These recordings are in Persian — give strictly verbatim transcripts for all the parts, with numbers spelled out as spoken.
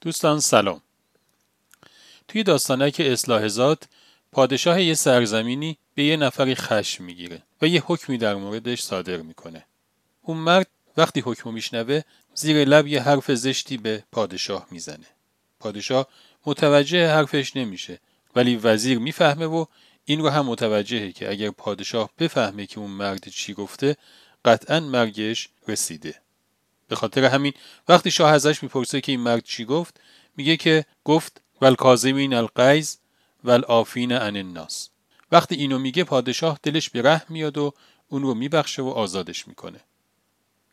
دوستان سلام. توی داستانک اصلاحزاد پادشاه یه سرزمینی به یه نفری خشم میگیره و یه حکمی در موردش صادر میکنه. اون مرد وقتی حکمو میشنوه زیر لب یه حرف زشتی به پادشاه میزنه. پادشاه متوجه حرفش نمیشه ولی وزیر میفهمه و این رو هم متوجهه که اگر پادشاه بفهمه که اون مرد چی گفته قطعاً مرگش رسیده. به خاطر همین وقتی شاه ازش میپرسه که این مرد چی گفت میگه که گفت والکاظمین الغیظ والعافین عن الناس. وقتی اینو میگه پادشاه دلش به رحم میاد و اون رو میبخشه و آزادش میکنه.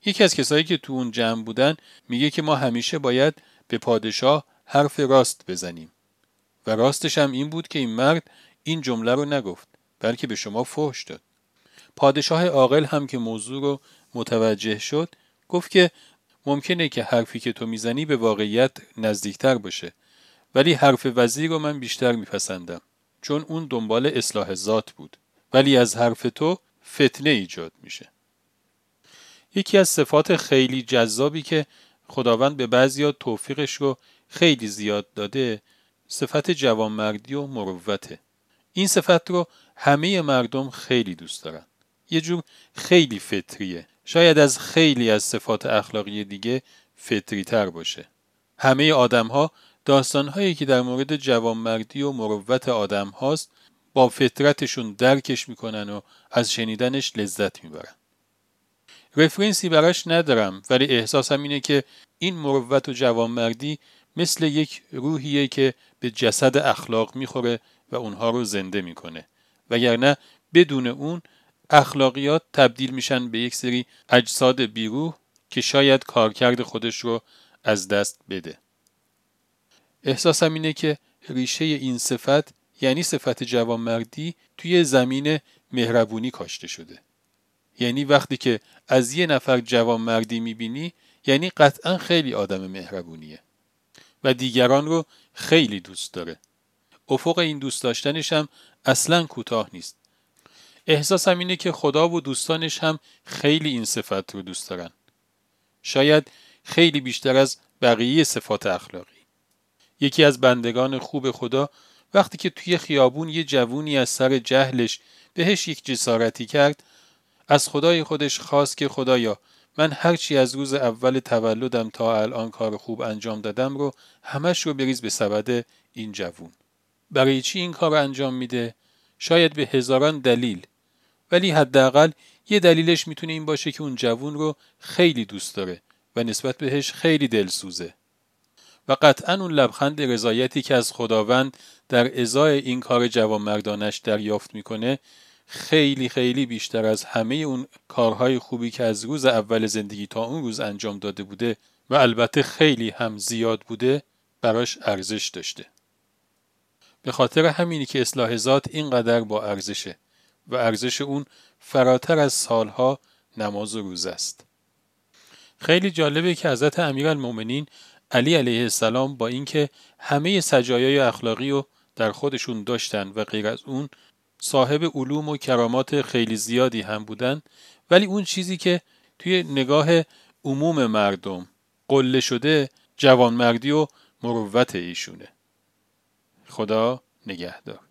یکی از کسایی که تو اون جمع بودن میگه که ما همیشه باید به پادشاه حرف راست بزنیم و راستش هم این بود که این مرد این جمله رو نگفت بلکه به شما فحش داد. پادشاه عاقل هم که موضوع رو متوجه شد گفت که ممکنه که حرفی که تو میزنی به واقعیت نزدیکتر باشه ولی حرف وزیر رو من بیشتر میپسندم چون اون دنبال اصلاح ذات بود ولی از حرف تو فتنه ایجاد میشه. یکی از صفات خیلی جذابی که خداوند به بعضیا توفیقش رو خیلی زیاد داده صفت جوانمردی و مروته. این صفت رو همه مردم خیلی دوست دارن. یه جور خیلی فطریه. شاید از خیلی از صفات اخلاقی دیگه فطری تر باشه. همه آدم ها داستان هایی که در مورد جوانمردی و مروت آدم هاست با فطرتشون درکش میکنن و از شنیدنش لذت میبرن. رفرنسی براش ندارم ولی احساسم اینه که این مروت و جوانمردی مثل یک روحیه که به جسد اخلاق میخوره و اونها رو زنده میکنه. وگرنه بدون اون اخلاقیات تبدیل میشن به یک سری اجساد بیروح که شاید کارکرد خودش رو از دست بده. احساسم اینه که ریشه این صفت یعنی صفت جوانمردی توی زمین مهربونی کاشته شده. یعنی وقتی که از یه نفر جوانمردی میبینی یعنی قطعا خیلی آدم مهربونیه و دیگران رو خیلی دوست داره. افق این دوست داشتنش هم اصلا کوتاه نیست. احساسم اینه که خدا و دوستانش هم خیلی این صفت رو دوست دارن. شاید خیلی بیشتر از بقیه صفات اخلاقی. یکی از بندگان خوب خدا وقتی که توی خیابون یه جوونی از سر جهلش بهش یک جسارتی کرد از خدای خودش خواست که خدایا من هرچی از روز اول تولدم تا الان کار خوب انجام دادم رو همش رو بریز به سبد این جوون. برای چی این کار انجام میده؟ شاید به هزاران دلیل ولی حداقل یه دلیلش میتونه این باشه که اون جوون رو خیلی دوست داره و نسبت بهش خیلی دلسوزه و قطعا اون لبخند رضایتی که از خداوند در ازای این کار جوانمردانش دریافت میکنه خیلی خیلی بیشتر از همه اون کارهای خوبی که از روز اول زندگی تا اون روز انجام داده بوده و البته خیلی هم زیاد بوده براش ارزش داشته. به خاطر همینی که اصلاح ذات اینقدر با ارزشه و ارزش اون فراتر از سالها نماز و روزه است. خیلی جالبه که حضرت امیرالمومنین علی علیه السلام با اینکه همه سجایای اخلاقی رو در خودشون داشتن و غیر از اون صاحب علوم و کرامات خیلی زیادی هم بودن ولی اون چیزی که توی نگاه عموم مردم قله شده جوانمردی و مروت ایشونه. خدا نگهدار.